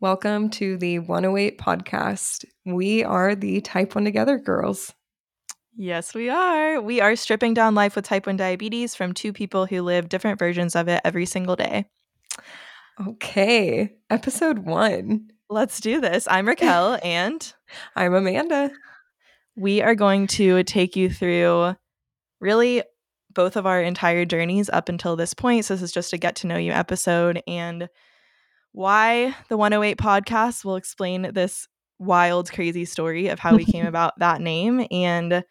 Welcome to the 108 Podcast. We are the Type 1 Together girls. Yes, we are. We are stripping down life with Type 1 diabetes from two people who live different versions of it every single day. Okay, episode 1. Let's do this. I'm Raquel and I'm Amanda. We are going to take you through really both of our entire journeys up until this point. So this is just a get to know you episode, and why the 108 Podcast will explain this wild, crazy story of how we came about that name and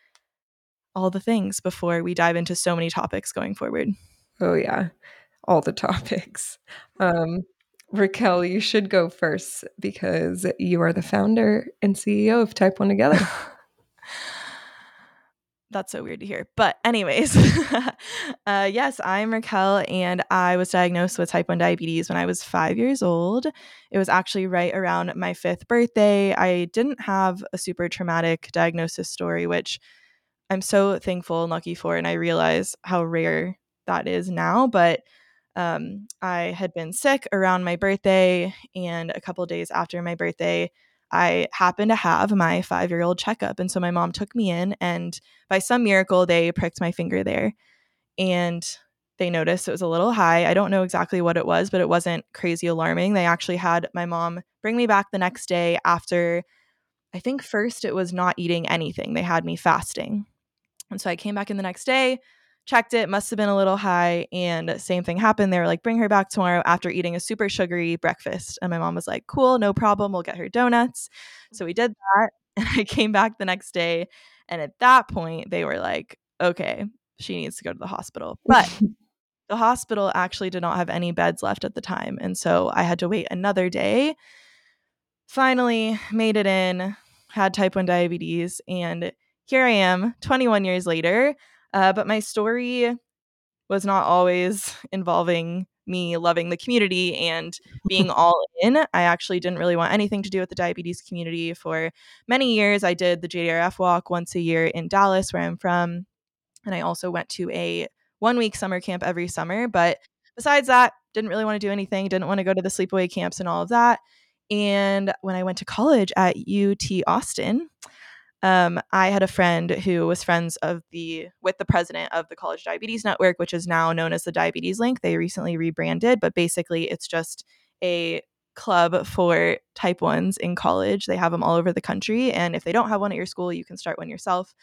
all the things before we dive into so many topics going forward. Oh, yeah. All the topics. Raquel, you should go first because you are the founder and CEO of Type 1 Together. That's so weird to hear. But anyways, yes, I'm Raquel, and I was diagnosed with type 1 diabetes when I was 5 years old. It was actually right around my 5th birthday. I didn't have a super traumatic diagnosis story, which I'm so thankful and lucky for, and I realize how rare that is now. But I had been sick around my birthday, and a couple days after my birthday, I happened to have my 5-year-old checkup. And so my mom took me in, and by some miracle, they pricked my finger there. And they noticed it was a little high. I don't know exactly what it was, but it wasn't crazy alarming. They actually had my mom bring me back the next day after, I think first it was not eating anything. They had me fasting. And so I came back in the next day, checked it, must have been a little high. And same thing happened. They were like, bring her back tomorrow after eating a super sugary breakfast. And my mom was like, cool, no problem. We'll get her donuts. So we did that. And I came back the next day. And at that point, they were like, okay, she needs to go to the hospital. But the hospital actually did not have any beds left at the time. And so I had to wait another day. Finally made it in, had type 1 diabetes. And here I am 21 years later. But my story was not always involving me loving the community and being all in. I actually didn't really want anything to do with the diabetes community for many years. I did the JDRF walk once a year in Dallas, where I'm from. And I also went to a 1-week summer camp every summer. But besides that, didn't really want to do anything. Didn't want to go to the sleepaway camps and all of that. And when I went to college at UT Austin, I had a friend who was friends with the president of the College Diabetes Network, which is now known as the Diabetes Link. They recently rebranded, but basically it's just a club for type 1s in college. They have them all over the country. And if they don't have one at your school, you can start one yourself.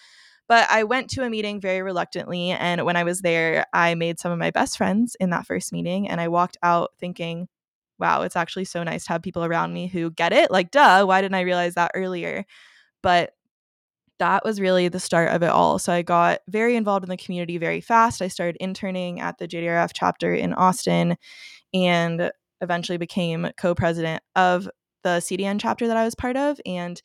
But I went to a meeting very reluctantly. And when I was there, I made some of my best friends in that first meeting. And I walked out thinking, wow, it's actually so nice to have people around me who get it. Like, duh, why didn't I realize that earlier? But that was really the start of it all. So I got very involved in the community very fast. I started interning at the JDRF chapter in Austin and eventually became co-president of the CDN chapter that I was part of. And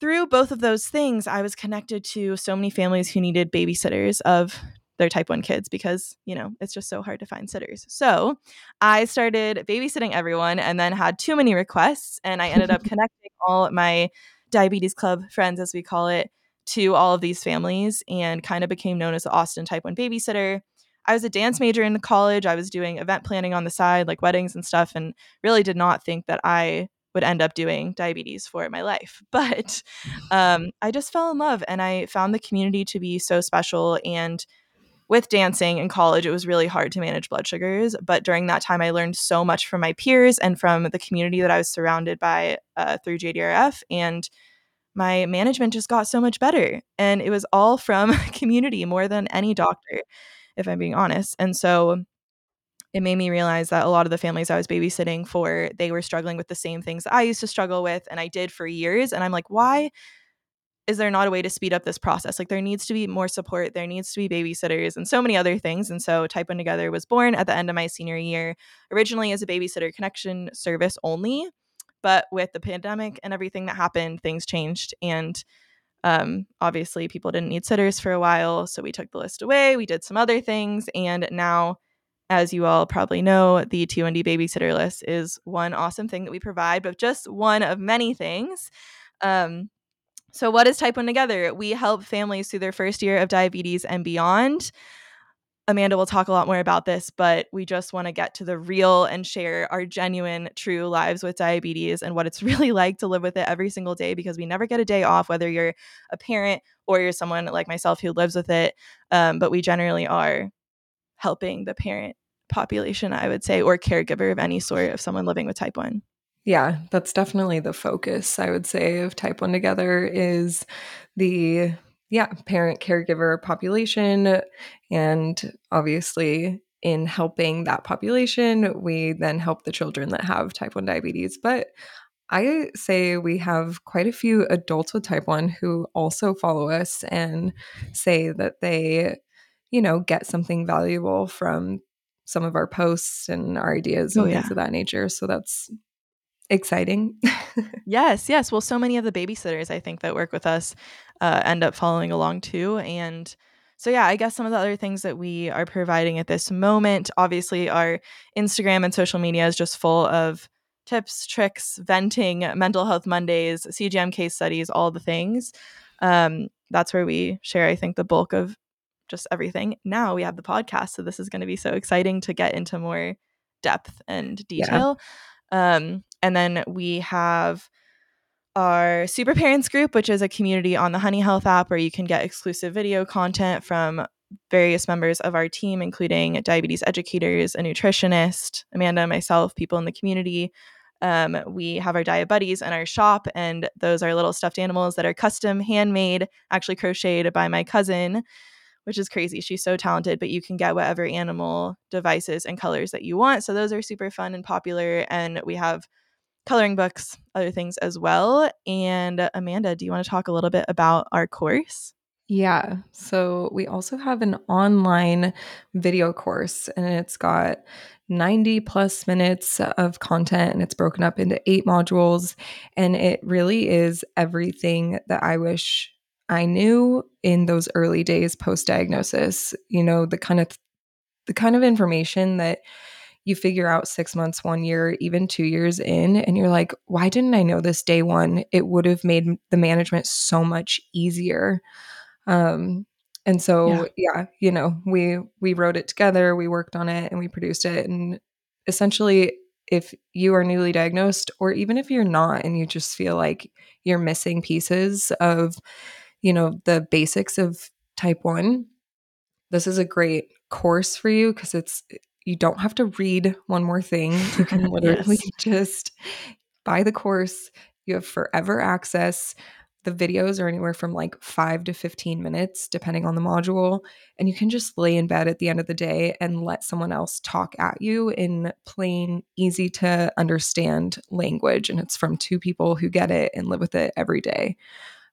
through both of those things, I was connected to so many families who needed babysitters of their type 1 kids because, you know, it's just so hard to find sitters. So I started babysitting everyone and then had too many requests, and I ended up connecting all my Diabetes Club friends, as we call it, to all of these families, and kind of became known as the Austin Type 1 babysitter. I was a dance major in college. I was doing event planning on the side, like weddings and stuff, and really did not think that I would end up doing diabetes for my life. But I just fell in love, and I found the community to be so special. And with dancing in college, it was really hard to manage blood sugars. But during that time, I learned so much from my peers and from the community that I was surrounded by through JDRF. And my management just got so much better. And it was all from community more than any doctor, if I'm being honest. And so it made me realize that a lot of the families I was babysitting for, they were struggling with the same things that I used to struggle with. And I did for years. And I'm like, why is there not a way to speed up this process? Like, there needs to be more support. There needs to be babysitters and so many other things. And so Type 1 Together was born at the end of my senior year, originally as a babysitter connection service only. But with the pandemic and everything that happened, things changed. And obviously people didn't need sitters for a while. So we took the list away. We did some other things. And now, as you all probably know, the T1D babysitter list is one awesome thing that we provide, but just one of many things. So what is Type 1 Together? We help families through their first year of diabetes and beyond. Amanda will talk a lot more about this, but we just want to get to the real and share our genuine, true lives with diabetes and what it's really like to live with it every single day, because we never get a day off, whether you're a parent or you're someone like myself who lives with it. But we generally are helping the parent population, I would say, or caregiver of any sort of someone living with type 1. Yeah, that's definitely the focus, I would say, of Type 1 Together is the parent caregiver population. And obviously, in helping that population, we then help the children that have type 1 diabetes. But I say we have quite a few adults with type 1 who also follow us and say that they, you know, get something valuable from some of our posts and our ideas and things of that nature. So that's exciting. Yes. Well, so many of the babysitters, I think, that work with us end up following along too. And so, yeah, I guess some of the other things that we are providing at this moment, obviously our Instagram and social media is just full of tips, tricks, venting, mental health Mondays, CGM case studies, all the things. That's where we share, I think, the bulk of just everything. Now we have the podcast, so this is going to be so exciting to get into more depth and detail. Yeah. And then we have our Super Parents group, which is a community on the Honey Health app where you can get exclusive video content from various members of our team, including diabetes educators, a nutritionist, Amanda, myself, people in the community. We have our Diabuddies in our shop, and those are little stuffed animals that are custom, handmade, actually crocheted by my cousin, which is crazy. She's so talented, but you can get whatever animal devices and colors that you want. So those are super fun and popular. And we have coloring books, other things as well. And Amanda, do you want to talk a little bit about our course? Yeah. So we also have an online video course, and it's got 90 plus minutes of content, and it's broken up into 8 modules. And it really is everything that I wish I knew in those early days post-diagnosis. You know, the kind of information that you figure out 6 months, 1 year, even 2 years in, and you're like, why didn't I know this day one? It would have made the management so much easier. And so, you know, we wrote it together, we worked on it, and we produced it. And essentially, if you are newly diagnosed, or even if you're not, and you just feel like you're missing pieces of, you know, the basics of type 1, this is a great course for you, because you don't have to read one more thing. You can literally just buy the course. You have forever access. The videos are anywhere from like 5 to 15 minutes, depending on the module. And you can just lay in bed at the end of the day and let someone else talk at you in plain, easy to understand language. And it's from 2 people who get it and live with it every day.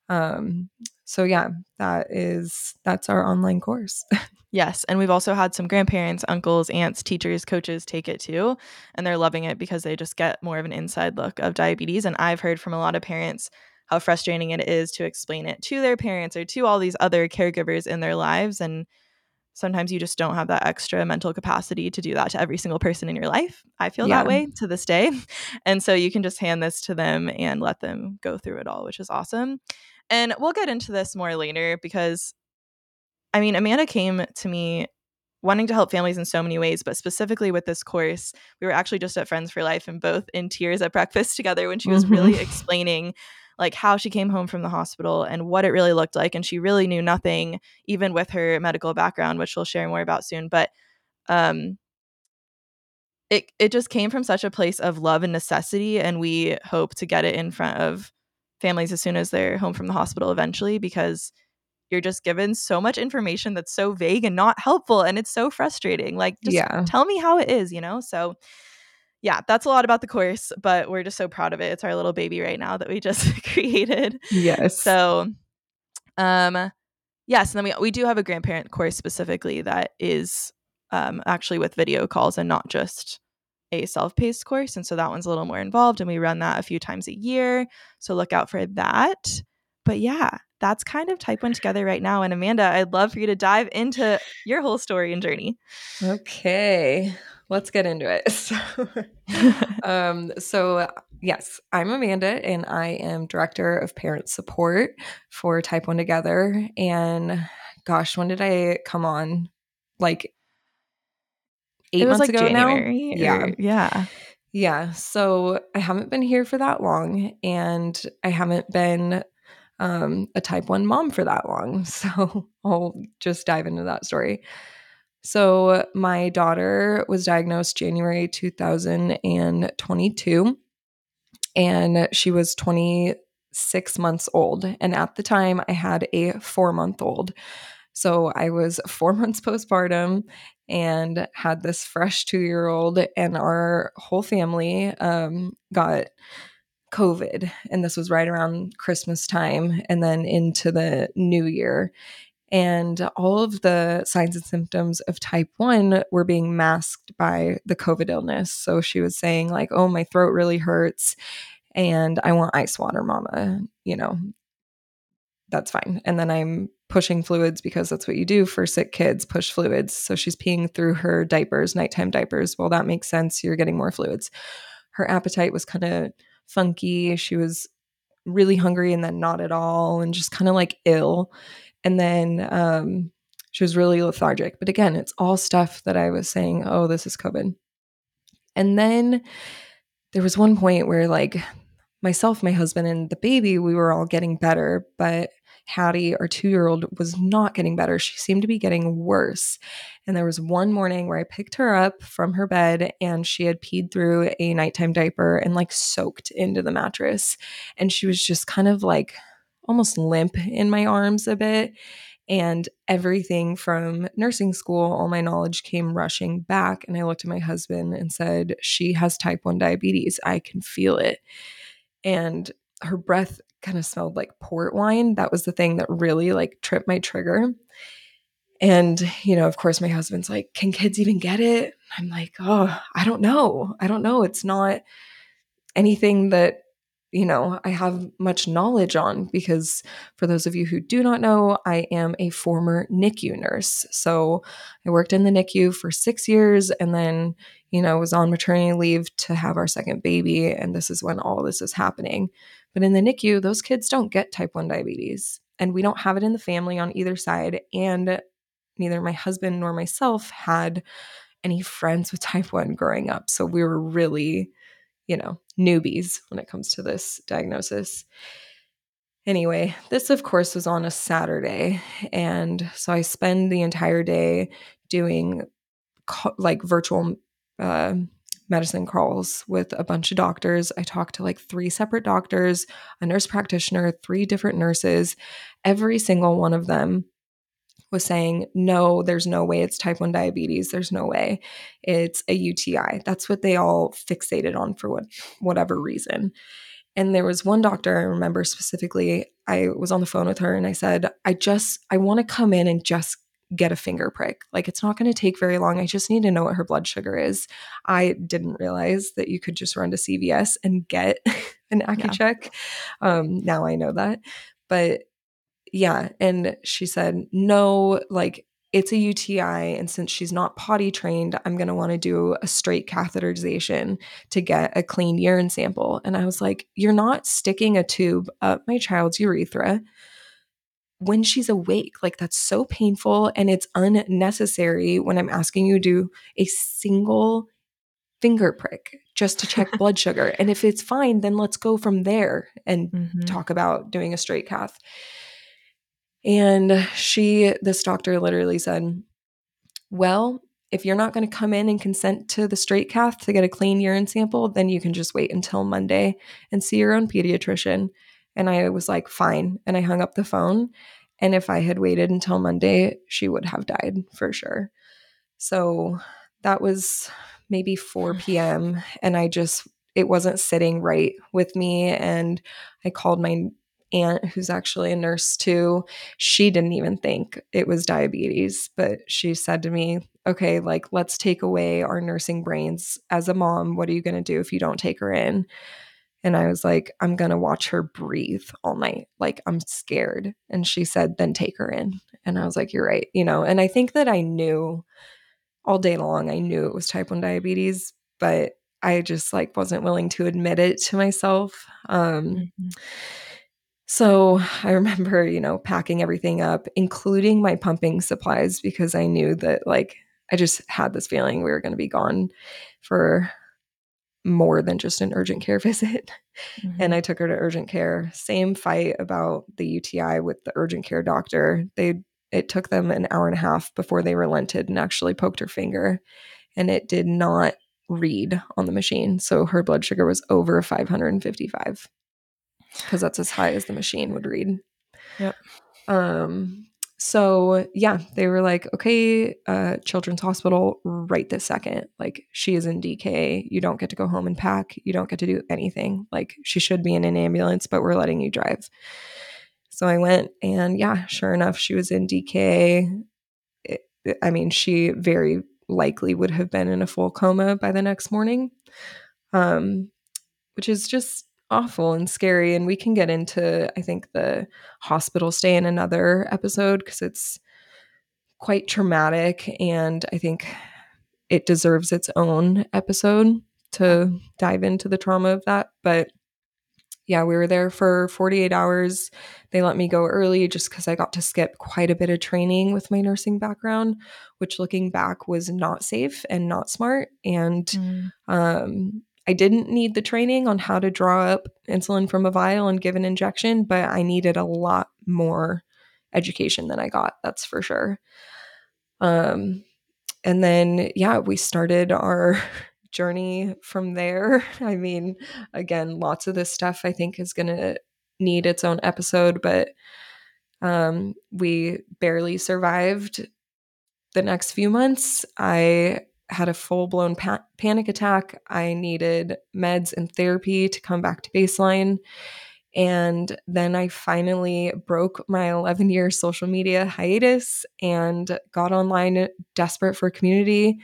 So yeah, that's our online course. Yes. And we've also had some grandparents, uncles, aunts, teachers, coaches take it too. And they're loving it because they just get more of an inside look of diabetes. And I've heard from a lot of parents how frustrating it is to explain it to their parents or to all these other caregivers in their lives. And sometimes you just don't have that extra mental capacity to do that to every single person in your life. I feel that way to this day. And so you can just hand this to them and let them go through it all, which is awesome. And we'll get into this more later because, I mean, Amanda came to me wanting to help families in so many ways, but specifically with this course, we were actually just at Friends for Life and both in tears at breakfast together when she was really explaining like how she came home from the hospital and what it really looked like. And she really knew nothing, even with her medical background, which we'll share more about soon. But it just came from such a place of love and necessity. And we hope to get it in front of families as soon as they're home from the hospital eventually, because you're just given so much information that's so vague and not helpful. And it's so frustrating. Like, just tell me how it is, you know? So yeah, that's a lot about the course, but we're just so proud of it. It's our little baby right now that we just created. Yes. So, yes. And then we do have a grandparent course specifically that is actually with video calls and not just a self-paced course. And so that one's a little more involved, and we run that a few times a year. So look out for that. But yeah, that's kind of Type 1 Together right now. And Amanda, I'd love for you to dive into your whole story and journey. Okay, let's get into it. So yes, I'm Amanda, and I am Director of Parent Support for Type 1 Together. And gosh, when did I come on? Like 8 months ago now? Yeah. So I haven't been here for that long, and I haven't been a type 1 mom for that long. So I'll just dive into that story. So my daughter was diagnosed January 2022, and she was 26 months old. And at the time, I had a 4-month-old. So I was 4 months postpartum and had this fresh 2-year-old, and our whole family got COVID. And this was right around Christmas time and then into the new year. And all of the signs and symptoms of type 1 were being masked by the COVID illness. So she was saying like, oh, my throat really hurts and I want ice water, mama, you know, that's fine. And then I'm pushing fluids because that's what you do for sick kids, push fluids. So she's peeing through her diapers, nighttime diapers. Well, that makes sense. You're getting more fluids. Her appetite was kind of funky. She was really hungry and then not at all and just kind of like ill. And then she was really lethargic. But again, it's all stuff that I was saying, oh, this is COVID. And then there was one point where like myself, my husband, and the baby, we were all getting better. But Hattie, our 2-year-old, was not getting better. She seemed to be getting worse. And there was one morning where I picked her up from her bed and she had peed through a nighttime diaper and like soaked into the mattress. And she was just kind of like almost limp in my arms a bit. And everything from nursing school, all my knowledge came rushing back. And I looked at my husband and said, she has type 1 diabetes. I can feel it. And her breath kind of smelled like port wine. That was the thing that really like tripped my trigger. And, you know, of course my husband's like, can kids even get it? I'm like, oh, I don't know. It's not anything that, you know, I have much knowledge on, because for those of you who do not know, I am a former NICU nurse. So I worked in the NICU for 6 years and then, you know, was on maternity leave to have our second baby. And this is when all this is happening. But in the NICU, those kids don't get type 1 diabetes, and we don't have it in the family on either side. And neither my husband nor myself had any friends with type 1 growing up. So we were really, you know, newbies when it comes to this diagnosis. Anyway, this of course was on a Saturday. And so I spend the entire day doing like virtual medicine calls with a bunch of doctors. I talked to like 3 separate doctors, a nurse practitioner, 3 different nurses. Every single one of them was saying, no, there's no way it's type 1 diabetes. There's no way. It's a UTI. That's what they all fixated on for whatever reason. And there was one doctor I remember specifically, I was on the phone with her and I said, I want to come in and just get a finger prick. Like, it's not going to take very long. I just need to know what her blood sugar is. I didn't realize that you could just run to CVS and get an AccuCheck. Yeah. Now I know that. But yeah. And she said, no, like it's a UTI. And since she's not potty trained, I'm going to want to do a straight catheterization to get a clean urine sample. And I was like, you're not sticking a tube up my child's urethra when she's awake. Like, that's so painful and it's unnecessary when I'm asking you to do a single finger prick just to check blood sugar. And if it's fine, then let's go from there and talk about doing a straight cath. And this doctor literally said, well, if you're not going to come in and consent to the straight cath to get a clean urine sample, then you can just wait until Monday and see your own pediatrician. And I was like, fine. And I hung up the phone. And if I had waited until Monday, she would have died for sure. So that was maybe 4 p.m. And it wasn't sitting right with me. And I called my aunt, who's actually a nurse too. She didn't even think it was diabetes, but she said to me, okay, like, let's take away our nursing brains as a mom. What are you going to do if you don't take her in? And I was like, I'm going to watch her breathe all night. Like, I'm scared. And she said, then take her in. And I was like, you're right. You know, and I think that I knew all day long, I knew it was type 1 diabetes, but I just like wasn't willing to admit it to myself. So I remember, you know, packing everything up, including my pumping supplies, because I knew that like I just had this feeling we were going to be gone for more than just an urgent care visit. Mm-hmm. And I took her to urgent care. Same fight about the UTI with the urgent care doctor. It took them an hour and a half before they relented and actually poked her finger. And it did not read on the machine. So her blood sugar was over 555 because that's as high as the machine would read. Yep. So yeah, they were like, okay, Children's Hospital right this second. Like, she is in DKA. You don't get to go home and pack. You don't get to do anything. Like, she should be in an ambulance, but we're letting you drive. So I went, and yeah, sure enough, she was in DKA. I mean, she very likely would have been in a full coma by the next morning, which is just awful and scary. And we can get into, I think, the hospital stay in another episode because it's quite traumatic, and I think it deserves its own episode to dive into the trauma of that. But yeah, we were there for 48 hours. They let me go early just because I got to skip quite a bit of training with my nursing background, which looking back was not safe and not smart. And I didn't need the training on how to draw up insulin from a vial and give an injection, but I needed a lot more education than I got. That's for sure. And then, yeah, we started our journey from there. I mean, again, lots of this stuff I think is going to need its own episode, but we barely survived the next few months. I had a full-blown panic attack. I needed meds and therapy to come back to baseline. And then I finally broke my 11-year social media hiatus and got online desperate for community.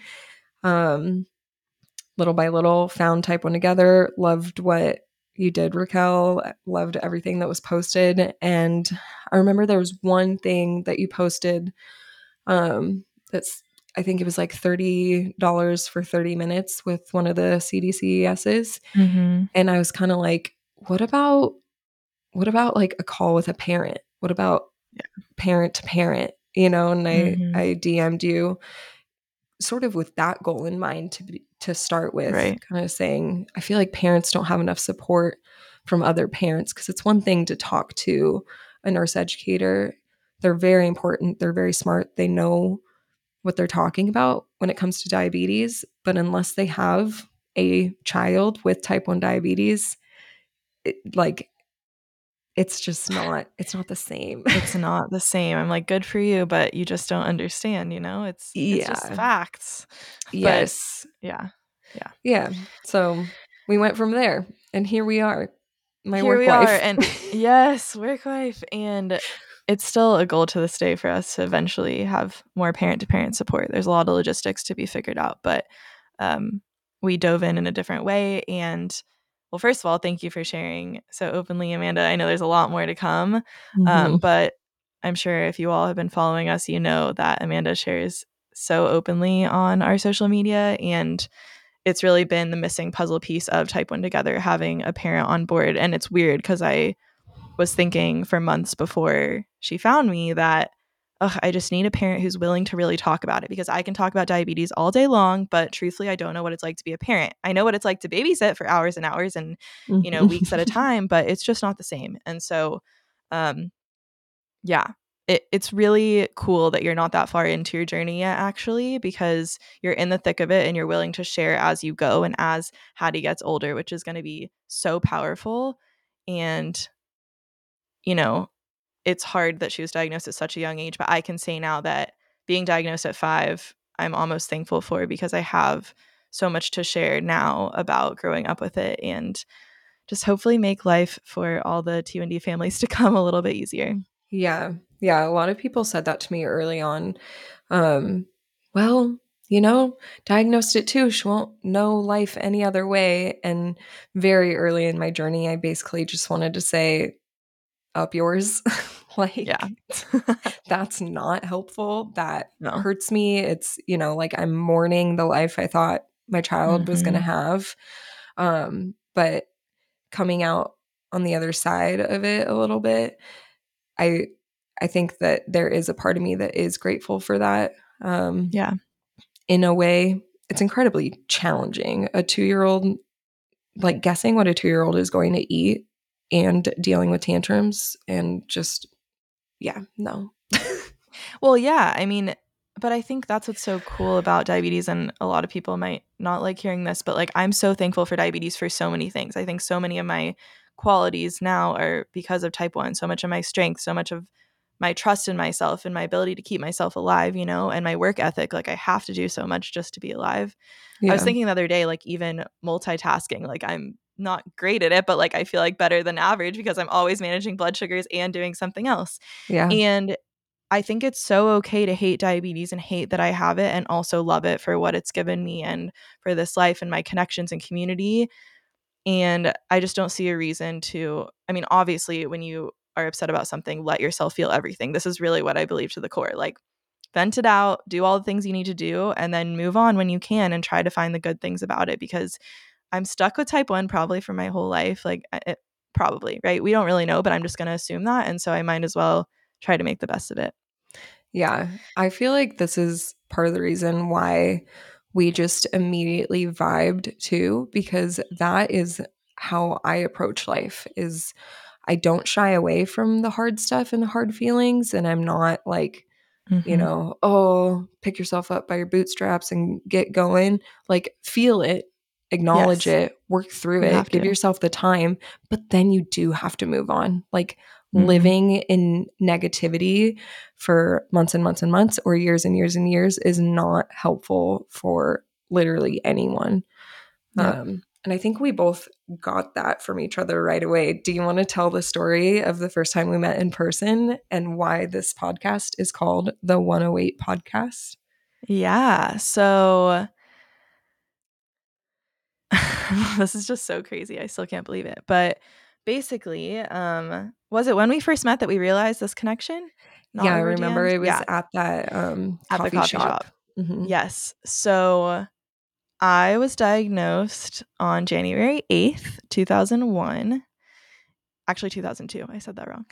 Little by little, found Type 1 Together, loved what you did, Raquel, loved everything that was posted. And I remember there was one thing that you posted that's, I think it was like $30 for 30 minutes with one of the CDCESs. Mm-hmm. And I was kind of like, what about like a call with a parent? What about parent to parent, you know? And I DM'd you sort of with that goal in mind to start with, right. Kind of saying, I feel like parents don't have enough support from other parents, because it's one thing to talk to a nurse educator. They're very important. They're very smart. They know what they're talking about when it comes to diabetes, but unless they have a child with type 1 diabetes, it's just not, it's not the same. It's not the same. I'm like, good for you, but you just don't understand, you know, it's just facts. Yes. But, yeah. So we went from there, and here we are, my work wife. And yes, work wife. And it's still a goal to this day for us to eventually have more parent-to-parent support. There's a lot of logistics to be figured out, but we dove in a different way. And, well, first of all, thank you for sharing so openly, Amanda. I know there's a lot more to come, but I'm sure if you all have been following us, you know that Amanda shares so openly on our social media, and it's really been the missing puzzle piece of Type 1 Together, having a parent on board. And it's weird because I was thinking for months before she found me that I just need a parent who's willing to really talk about it, because I can talk about diabetes all day long, but truthfully, I don't know what it's like to be a parent. I know what it's like to babysit for hours and hours and, you know, weeks at a time, but it's just not the same. And so, it's really cool that you're not that far into your journey yet, actually, because you're in the thick of it and you're willing to share as you go and as Hattie gets older, which is going to be so powerful. And, you know, it's hard that she was diagnosed at such a young age, but I can say now that being diagnosed at 5, I'm almost thankful for, because I have so much to share now about growing up with it, and just hopefully make life for all the T1D families to come a little bit easier. Yeah. Yeah. A lot of people said that to me early on. Well, you know, diagnosed at 2, she won't know life any other way. And very early in my journey, I basically just wanted to say, up yours. That's not helpful. That hurts me. It's, you know, like, I'm mourning the life I thought my child was going to have. But coming out on the other side of it a little bit, I think that there is a part of me that is grateful for that. in a way, it's incredibly challenging. A 2-year-old, like guessing what a 2-year-old is going to eat and dealing with tantrums and just, yeah, no. Well, yeah, I mean, but I think that's what's so cool about diabetes, and a lot of people might not like hearing this, but like I'm so thankful for diabetes for so many things. I think so many of my qualities now are because of type 1, so much of my strength, so much of my trust in myself and my ability to keep myself alive, you know, and my work ethic. Like I have to do so much just to be alive. Yeah. I was thinking the other day, like even multitasking, like I'm not great at it, but like I feel like better than average because I'm always managing blood sugars and doing something else. Yeah. And I think it's so okay to hate diabetes and hate that I have it, and also love it for what it's given me and for this life and my connections and community. And I just don't see a reason to, I mean, obviously when you are upset about something, let yourself feel everything. This is really what I believe to the core. Like vent it out, do all the things you need to do, and then move on when you can and try to find the good things about it, because I'm stuck with type 1 probably for my whole life. Like it, probably, right? We don't really know, but I'm just going to assume that. And so I might as well try to make the best of it. Yeah. I feel like this is part of the reason why we just immediately vibed too, because that is how I approach life. Is I don't shy away from the hard stuff and the hard feelings. And I'm not like, you know, oh, pick yourself up by your bootstraps and get going. Like feel it. Acknowledge it, work through it, give yourself the time, but then you do have to move on. Like living in negativity for months and months and months, or years and years and years, is not helpful for literally anyone. Yeah. And I think we both got that from each other right away. Do you want to tell the story of the first time we met in person and why this podcast is called The 108 Podcast? Yeah. So this is just so crazy. I still can't believe it. But basically, was it when we first met that we realized this connection? Yeah, I remember it was at that coffee shop. Mm-hmm. Yes. So I was diagnosed on January 8th, 2001. Actually, 2002. I said that wrong.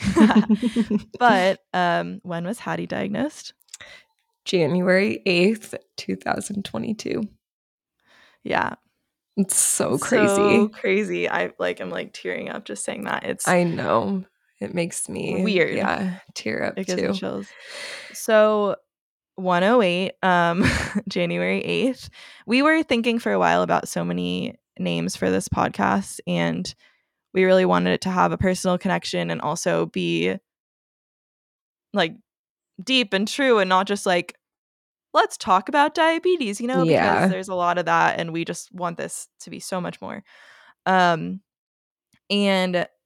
But when was Hattie diagnosed? January 8th, 2022. Yeah. It's so crazy. So crazy. I'm tearing up just saying that. I know. It makes me weird. Yeah. Tear up too. It gives me chills. So 108, January 8th. We were thinking for a while about so many names for this podcast, and we really wanted it to have a personal connection and also be like deep and true and not just like, let's talk about diabetes, you know, because there's a lot of that, and we just want this to be so much more. And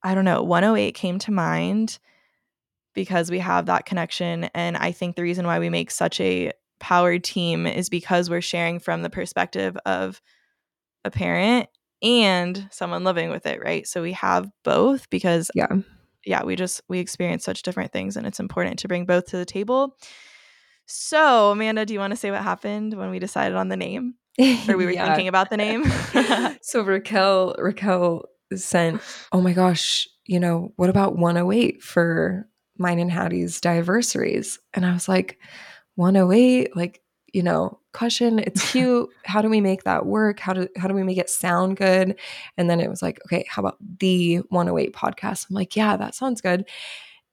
I don't know, 108 came to mind because we have that connection. And I think the reason why we make such a powered team is because we're sharing from the perspective of a parent and someone living with it, right? So we have both because, we experience such different things, and it's important to bring both to the table. So, Amanda, do you want to say what happened when we decided on the name, or we were thinking about the name? So Raquel sent, oh my gosh, you know, what about 108 for mine and Hattie's diversities? And I was like, 108, like, you know, cushion, it's cute. How do we make that work? How do we make it sound good? And then it was like, okay, how about the 108 podcast? I'm like, yeah, that sounds good.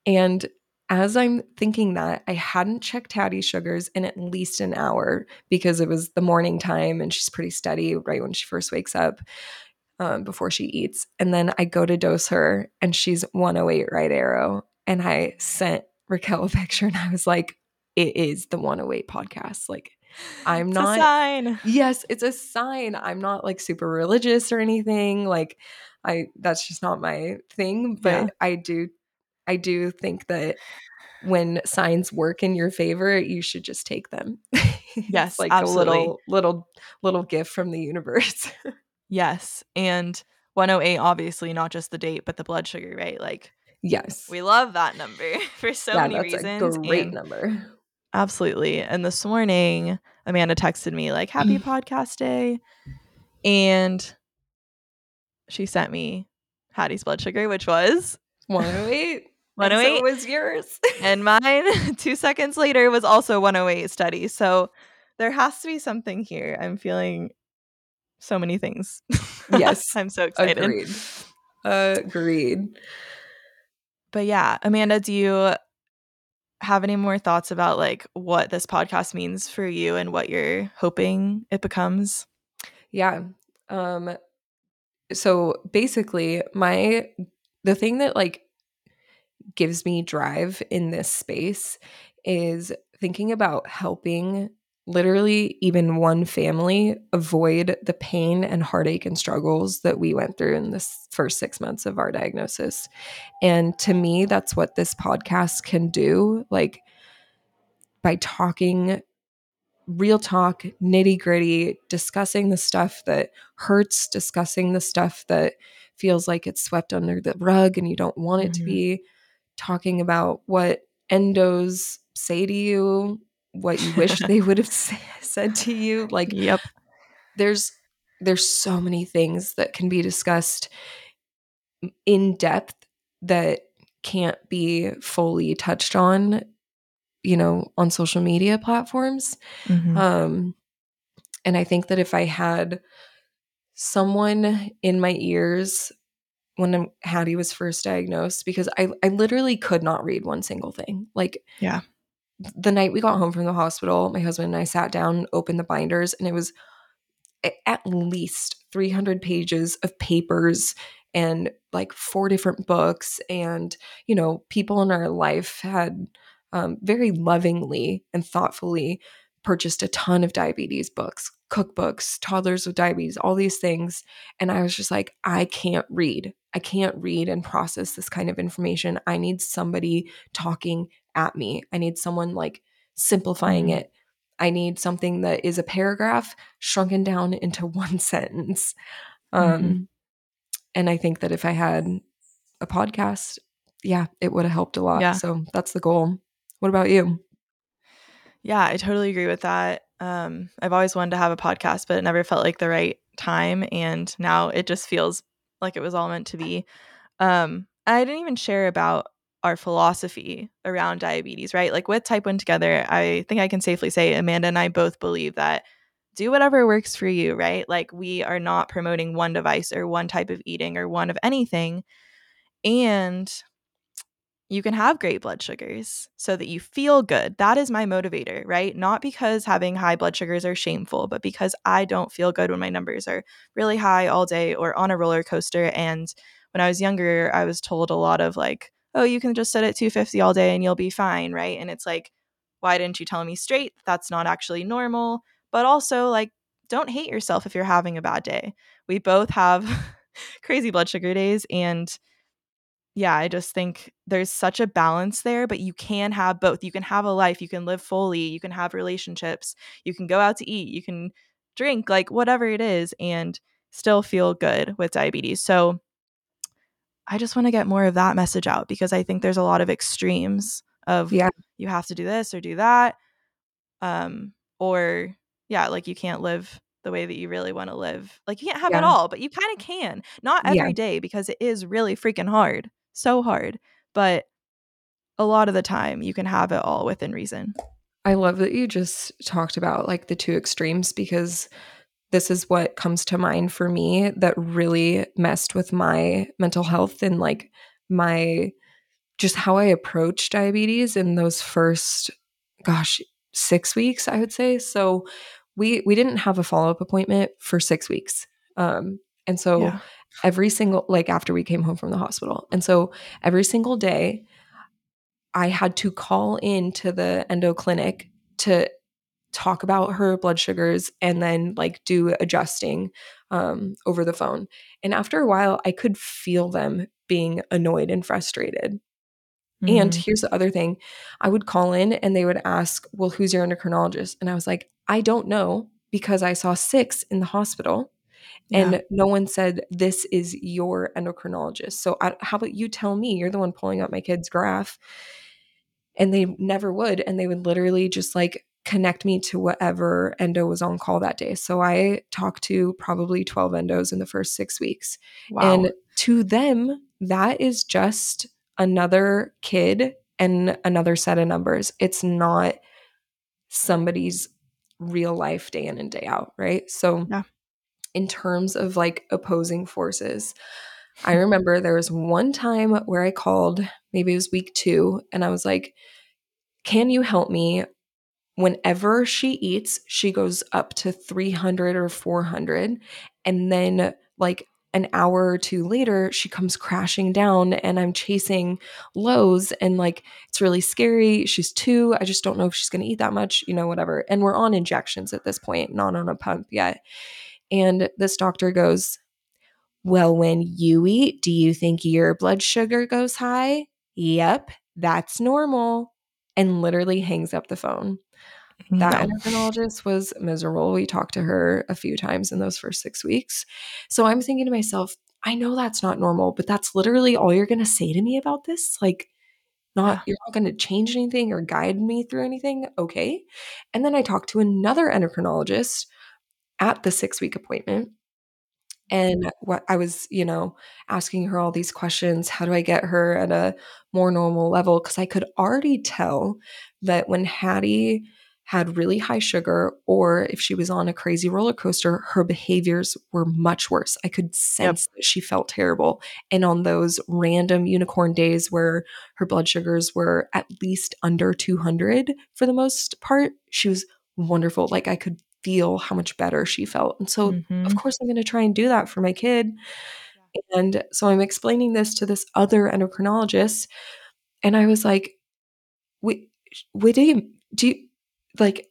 And as I'm thinking that, I hadn't checked Hattie's sugars in at least an hour because it was the morning time and she's pretty steady right when she first wakes up before she eats. And then I go to dose her and she's 108 right arrow. And I sent Raquel a picture and I was like, it is the 108 podcast. Like, I'm not. It's a sign. Yes, it's a sign. I'm not like super religious or anything. Like, that's just not my thing, but I do think that when signs work in your favor, you should just take them. Yes, like absolutely. A little gift from the universe. Yes. And 108, obviously, not just the date, but the blood sugar, right? Like, yes. We love that number for so many reasons. That's a great number. Absolutely. And this morning, Amanda texted me like, happy podcast day. And she sent me Hattie's blood sugar, which was 108. 108 was yours. And mine 2 seconds later was also 108 study. So there has to be something here. I'm feeling so many things. Yes. I'm so excited. Agreed. But yeah, Amanda, do you have any more thoughts about like what this podcast means for you and what you're hoping it becomes? Yeah. So basically the thing that like gives me drive in this space is thinking about helping literally even one family avoid the pain and heartache and struggles that we went through in the first 6 months of our diagnosis. And to me, that's what this podcast can do. Like by talking real talk, nitty gritty, discussing the stuff that hurts, discussing the stuff that feels like it's swept under the rug and you don't want it to be, talking about what endos say to you, what you wish they would have said to you. Like, yep. There's so many things that can be discussed in depth that can't be fully touched on, you know, on social media platforms. Mm-hmm. And I think that if I had someone in my ears when Hattie was first diagnosed, because I literally could not read one single thing. Like, yeah. The night we got home from the hospital, my husband and I sat down, opened the binders, and it was at least 300 pages of papers and like 4 different books. And, you know, people in our life had very lovingly and thoughtfully purchased a ton of diabetes books, cookbooks, toddlers with diabetes, all these things. And I was just like, I can't read. I can't read and process this kind of information. I need somebody talking at me. I need someone like simplifying it. I need something that is a paragraph shrunken down into one sentence. And I think that if I had a podcast, yeah, it would have helped a lot. Yeah. So that's the goal. What about you? Yeah, I totally agree with that. I've always wanted to have a podcast, but it never felt like the right time. And now it just feels like it was all meant to be. I didn't even share about our philosophy around diabetes, right? Like with Type 1 Together, I think I can safely say Amanda and I both believe that do whatever works for you, right? Like we are not promoting one device or one type of eating or one of anything. And you can have great blood sugars so that you feel good. That is my motivator, right? Not because having high blood sugars are shameful, but because I don't feel good when my numbers are really high all day or on a roller coaster. And when I was younger, I was told a lot of like, oh, you can just sit at 250 all day and you'll be fine, right? And it's like, why didn't you tell me straight? That's not actually normal. But also like, don't hate yourself if you're having a bad day. We both have crazy blood sugar days. And yeah, I just think there's such a balance there, but you can have both. You can have a life, you can live fully, you can have relationships, you can go out to eat, you can drink, like whatever it is, and still feel good with diabetes. So I just want to get more of that message out because I think there's a lot of extremes of you have to do this or do that. Or yeah, like you can't live the way that you really want to live. Like you can't have it all, but you kind of can. Not every day because it is really freaking hard. So hard, but a lot of the time you can have it all within reason. I love that you just talked about like the two extremes because this is what comes to mind for me that really messed with my mental health and like my just how I approach diabetes in those first 6 weeks, I would say. So we didn't have a follow-up appointment for 6 weeks. And so every single, like after we came home from the hospital. And so every single day I had to call into the endo clinic to talk about her blood sugars and then like do adjusting over the phone. And after a while I could feel them being annoyed and frustrated. Mm-hmm. And here's the other thing. I would call in and they would ask, well, who's your endocrinologist? And I was like, I don't know because I saw 6 in the hospital. And no one said, this is your endocrinologist. So how about you tell me? You're the one pulling up my kid's graph. And they never would. And they would literally just like connect me to whatever endo was on call that day. So I talked to probably 12 endos in the first 6 weeks. Wow. And to them, that is just another kid and another set of numbers. It's not somebody's real life day in and day out, right? So in terms of like opposing forces, I remember there was one time where I called, maybe it was week 2, and I was like, can you help me? Whenever she eats, she goes up to 300 or 400. And then like an hour or two later, she comes crashing down and I'm chasing lows and like, it's really scary. She's 2. I just don't know if she's going to eat that much, you know, whatever. And we're on injections at this point, not on a pump yet. And this doctor goes, well, when you eat, do you think your blood sugar goes high? Yep, that's normal. And literally hangs up the phone. That endocrinologist was miserable. We talked to her a few times in those first 6 weeks. So I'm thinking to myself, I know that's not normal, but that's literally all you're going to say to me about this? Like, you're not going to change anything or guide me through anything? Okay. And then I talked to another endocrinologist at the 6-week appointment. And what I was, you know, asking her all these questions, how do I get her at a more normal level? Because I could already tell that when Hattie had really high sugar, or if she was on a crazy roller coaster, her behaviors were much worse. I could sense that she felt terrible. And on those random unicorn days where her blood sugars were at least under 200 for the most part, she was wonderful. Like I could feel how much better she felt. And so of course I'm going to try and do that for my kid. Yeah. And so I'm explaining this to this other endocrinologist. And I was like, do you like,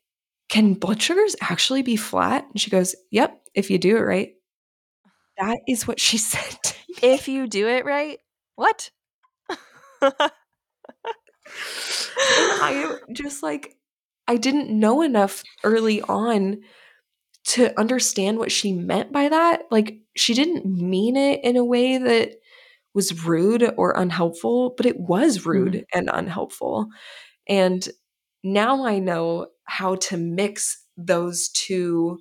can blood sugars actually be flat? And she goes, yep, if you do it right. That is what she said to me. If you do it right? What? I just like, I didn't know enough early on to understand what she meant by that. Like, she didn't mean it in a way that was rude or unhelpful, but it was rude and unhelpful. And now I know how to mix those two,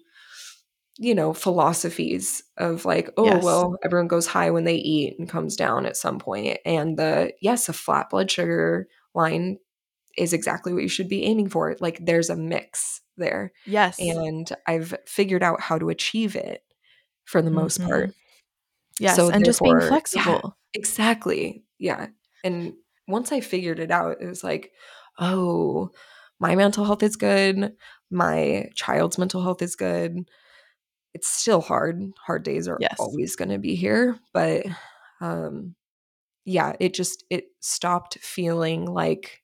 you know, philosophies of like, oh, well, everyone goes high when they eat and comes down at some point. And the, yes, a flat blood sugar line is exactly what you should be aiming for. Like there's a mix there. Yes. And I've figured out how to achieve it for the most part. Yes. So and just being flexible. Yeah, exactly. Yeah. And once I figured it out, it was like, oh, my mental health is good. My child's mental health is good. It's still hard. Hard days are always going to be here. But yeah, it stopped feeling like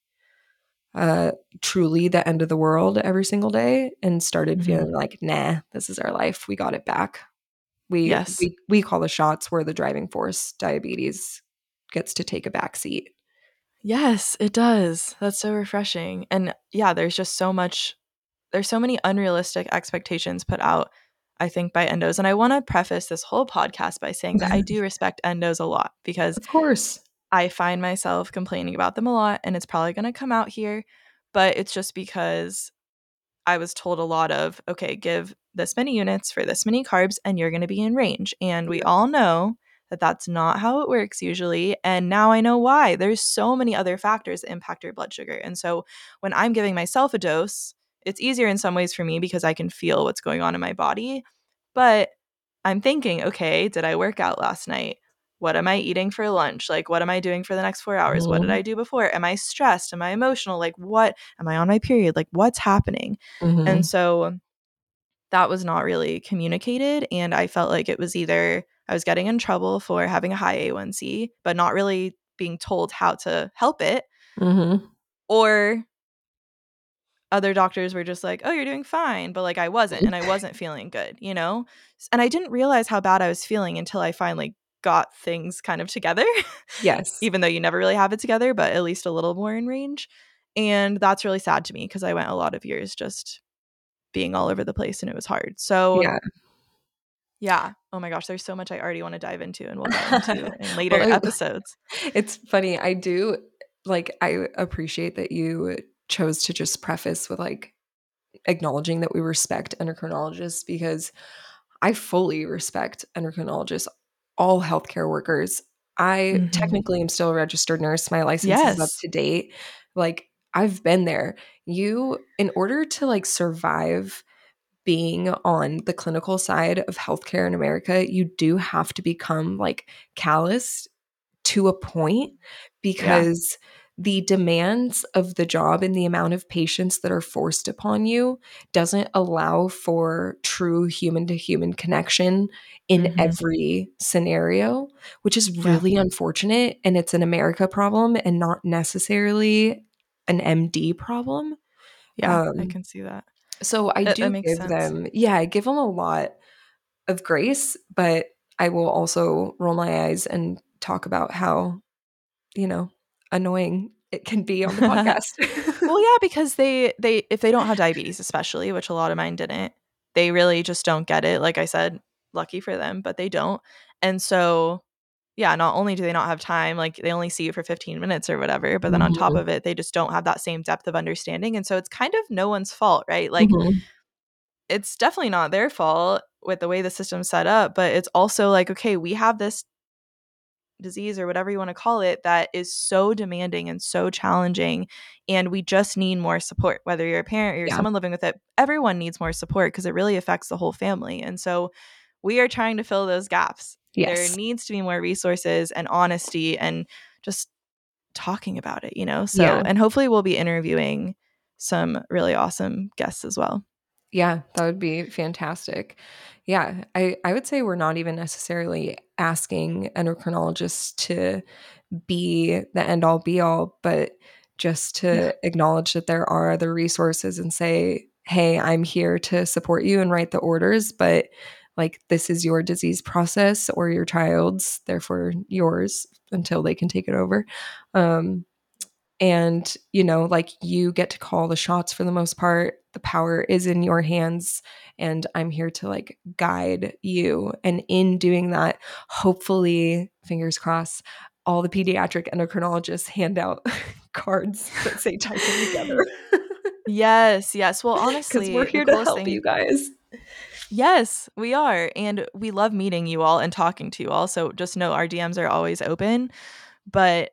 truly the end of the world every single day and started feeling like, nah, this is our life. We got it back. We call the shots. We're the driving force. Diabetes gets to take a back seat. Yes, it does. That's so refreshing. And yeah, there's so many unrealistic expectations put out, I think, by endos. And I want to preface this whole podcast by saying that I do respect endos a lot because of course I find myself complaining about them a lot, and it's probably going to come out here, but it's just because I was told a lot of, okay, give this many units for this many carbs and you're going to be in range. And we all know that that's not how it works usually. And now I know why. There's so many other factors that impact your blood sugar. And so when I'm giving myself a dose, it's easier in some ways for me because I can feel what's going on in my body. But I'm thinking, okay, did I work out last night? What am I eating for lunch? Like, what am I doing for the next 4 hours? What did I do before? Am I stressed? Am I emotional? Like, what? Am I on my period? Like, what's happening? And so that was not really communicated. And I felt like it was either I was getting in trouble for having a high A1C, but not really being told how to help it. Or other doctors were just like, oh, you're doing fine. But like I wasn't, and I wasn't feeling good, you know? And I didn't realize how bad I was feeling until I finally got things kind of together. Yes. Even though you never really have it together, but at least a little more in range. And that's really sad to me because I went a lot of years just being all over the place and it was hard. So yeah. Oh my gosh, there's so much I already want to dive into and we'll dive into in later episodes. It's funny. I do like, I appreciate that you chose to just preface with like acknowledging that we respect endocrinologists because I fully respect endocrinologists, all healthcare workers. I technically am still a registered nurse. My license is up to date. Like I've been there. In order to like survive being on the clinical side of healthcare in America, you do have to become like calloused to a point, because the demands of the job and the amount of patients that are forced upon you doesn't allow for true human to human connection in every scenario, which is really unfortunate. And it's an America problem and not necessarily an MD problem. Yeah, I can see that. So I do give them, I give them a lot of grace, but I will also roll my eyes and talk about how, you know, annoying it can be on the podcast. Well, yeah, because they if they don't have diabetes, especially, which a lot of mine didn't, they really just don't get it. Like I said, lucky for them, but they don't. And so, yeah, not only do they not have time, like they only see you for 15 minutes or whatever, but then on top of it, they just don't have that same depth of understanding. And so it's kind of no one's fault, right? Like it's definitely not their fault with the way the system's set up, but it's also like, okay, we have this disease or whatever you want to call it that is so demanding and so challenging, and we just need more support. Whether you're a parent or you're someone living with it, everyone needs more support because it really affects the whole family. And so we are trying to fill those gaps. Yes. There needs to be more resources and honesty and just talking about it, you know? So, and hopefully we'll be interviewing some really awesome guests as well. Yeah, that would be fantastic. Yeah, I would say we're not even necessarily asking endocrinologists to be the end-all be-all, but just to acknowledge that there are other resources and say, hey, I'm here to support you and write the orders, but like this is your disease process or your child's, therefore yours until they can take it over. And, you know, like you get to call the shots for the most part. The power is in your hands, and I'm here to like guide you. And in doing that, hopefully, fingers crossed, all the pediatric endocrinologists hand out cards that say Type 1 Together. Yes. Well, honestly, because we're here to help you guys. Yes, we are. And we love meeting you all and talking to you all. So just know our DMs are always open. But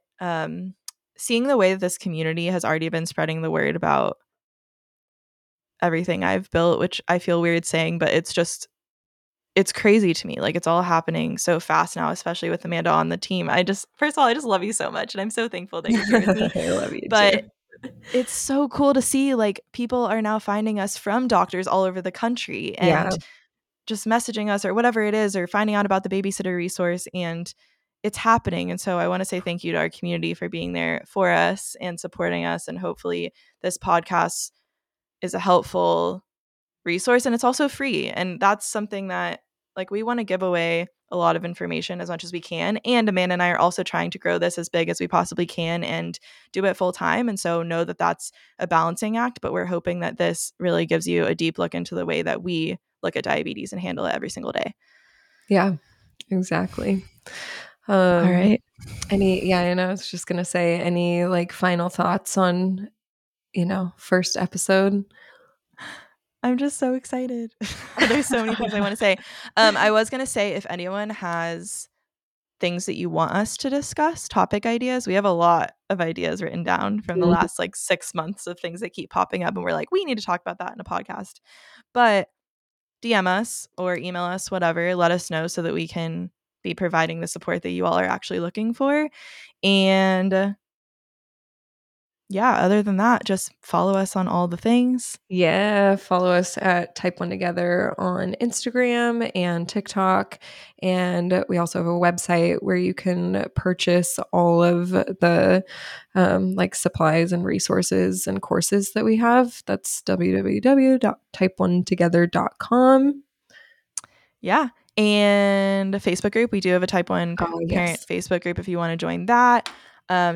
seeing the way this community has already been spreading the word about everything I've built, which I feel weird saying, but it's just, it's crazy to me. Like it's all happening so fast now, especially with Amanda on the team. First of all, I just love you so much, and I'm so thankful that you're here with me. I love you too. It's so cool to see like people are now finding us from doctors all over the country and just messaging us or whatever it is, or finding out about the babysitter resource, and it's happening. And so I want to say thank you to our community for being there for us and supporting us. And hopefully this podcast is a helpful resource, and it's also free. And that's something that like we want to give away a lot of information as much as we can. And Amanda and I are also trying to grow this as big as we possibly can and do it full time. And so know that that's a balancing act, but we're hoping that this really gives you a deep look into the way that we look at diabetes and handle it every single day. Yeah, exactly. All right. And I was just going to say, any like final thoughts on, you know, first episode? I'm just so excited. There's so many things I want to say. I was going to say, if anyone has things that you want us to discuss, topic ideas, we have a lot of ideas written down from the last like 6 months of things that keep popping up. And we're like, we need to talk about that in a podcast. But DM us or email us, whatever. Let us know so that we can be providing the support that you all are actually looking for. And yeah, other than that, just follow us on all the things. Yeah, follow us at Type 1 Together on Instagram and TikTok. And we also have a website where you can purchase all of the like supplies and resources and courses that we have. That's www.type1together.com. Yeah. And a Facebook group. We do have a Type 1 parent Facebook group if you want to join that.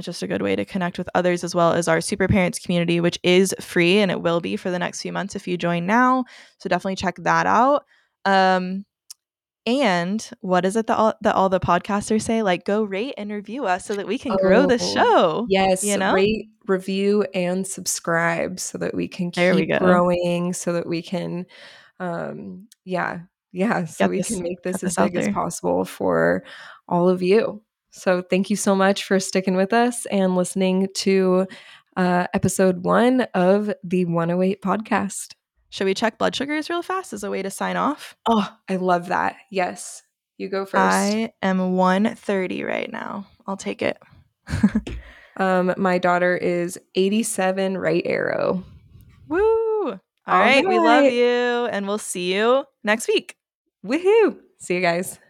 Just a good way to connect with others, as well as our Super Parents community, which is free, and it will be for the next few months if you join now. So definitely check that out. And what is it that all the podcasters say? Like, go rate and review us so that we can grow the show. Yes, you know? Rate, review, and subscribe so that we can keep growing, so that we can, can make this as big as possible for all of you. So thank you so much for sticking with us and listening to episode 1 of the 108 podcast. Should we check blood sugars real fast as a way to sign off? Oh, I love that. Yes. You go first. I am 130 right now. I'll take it. My daughter is 87 right arrow. Woo. All right. We love you. And we'll see you next week. Woohoo. See you guys.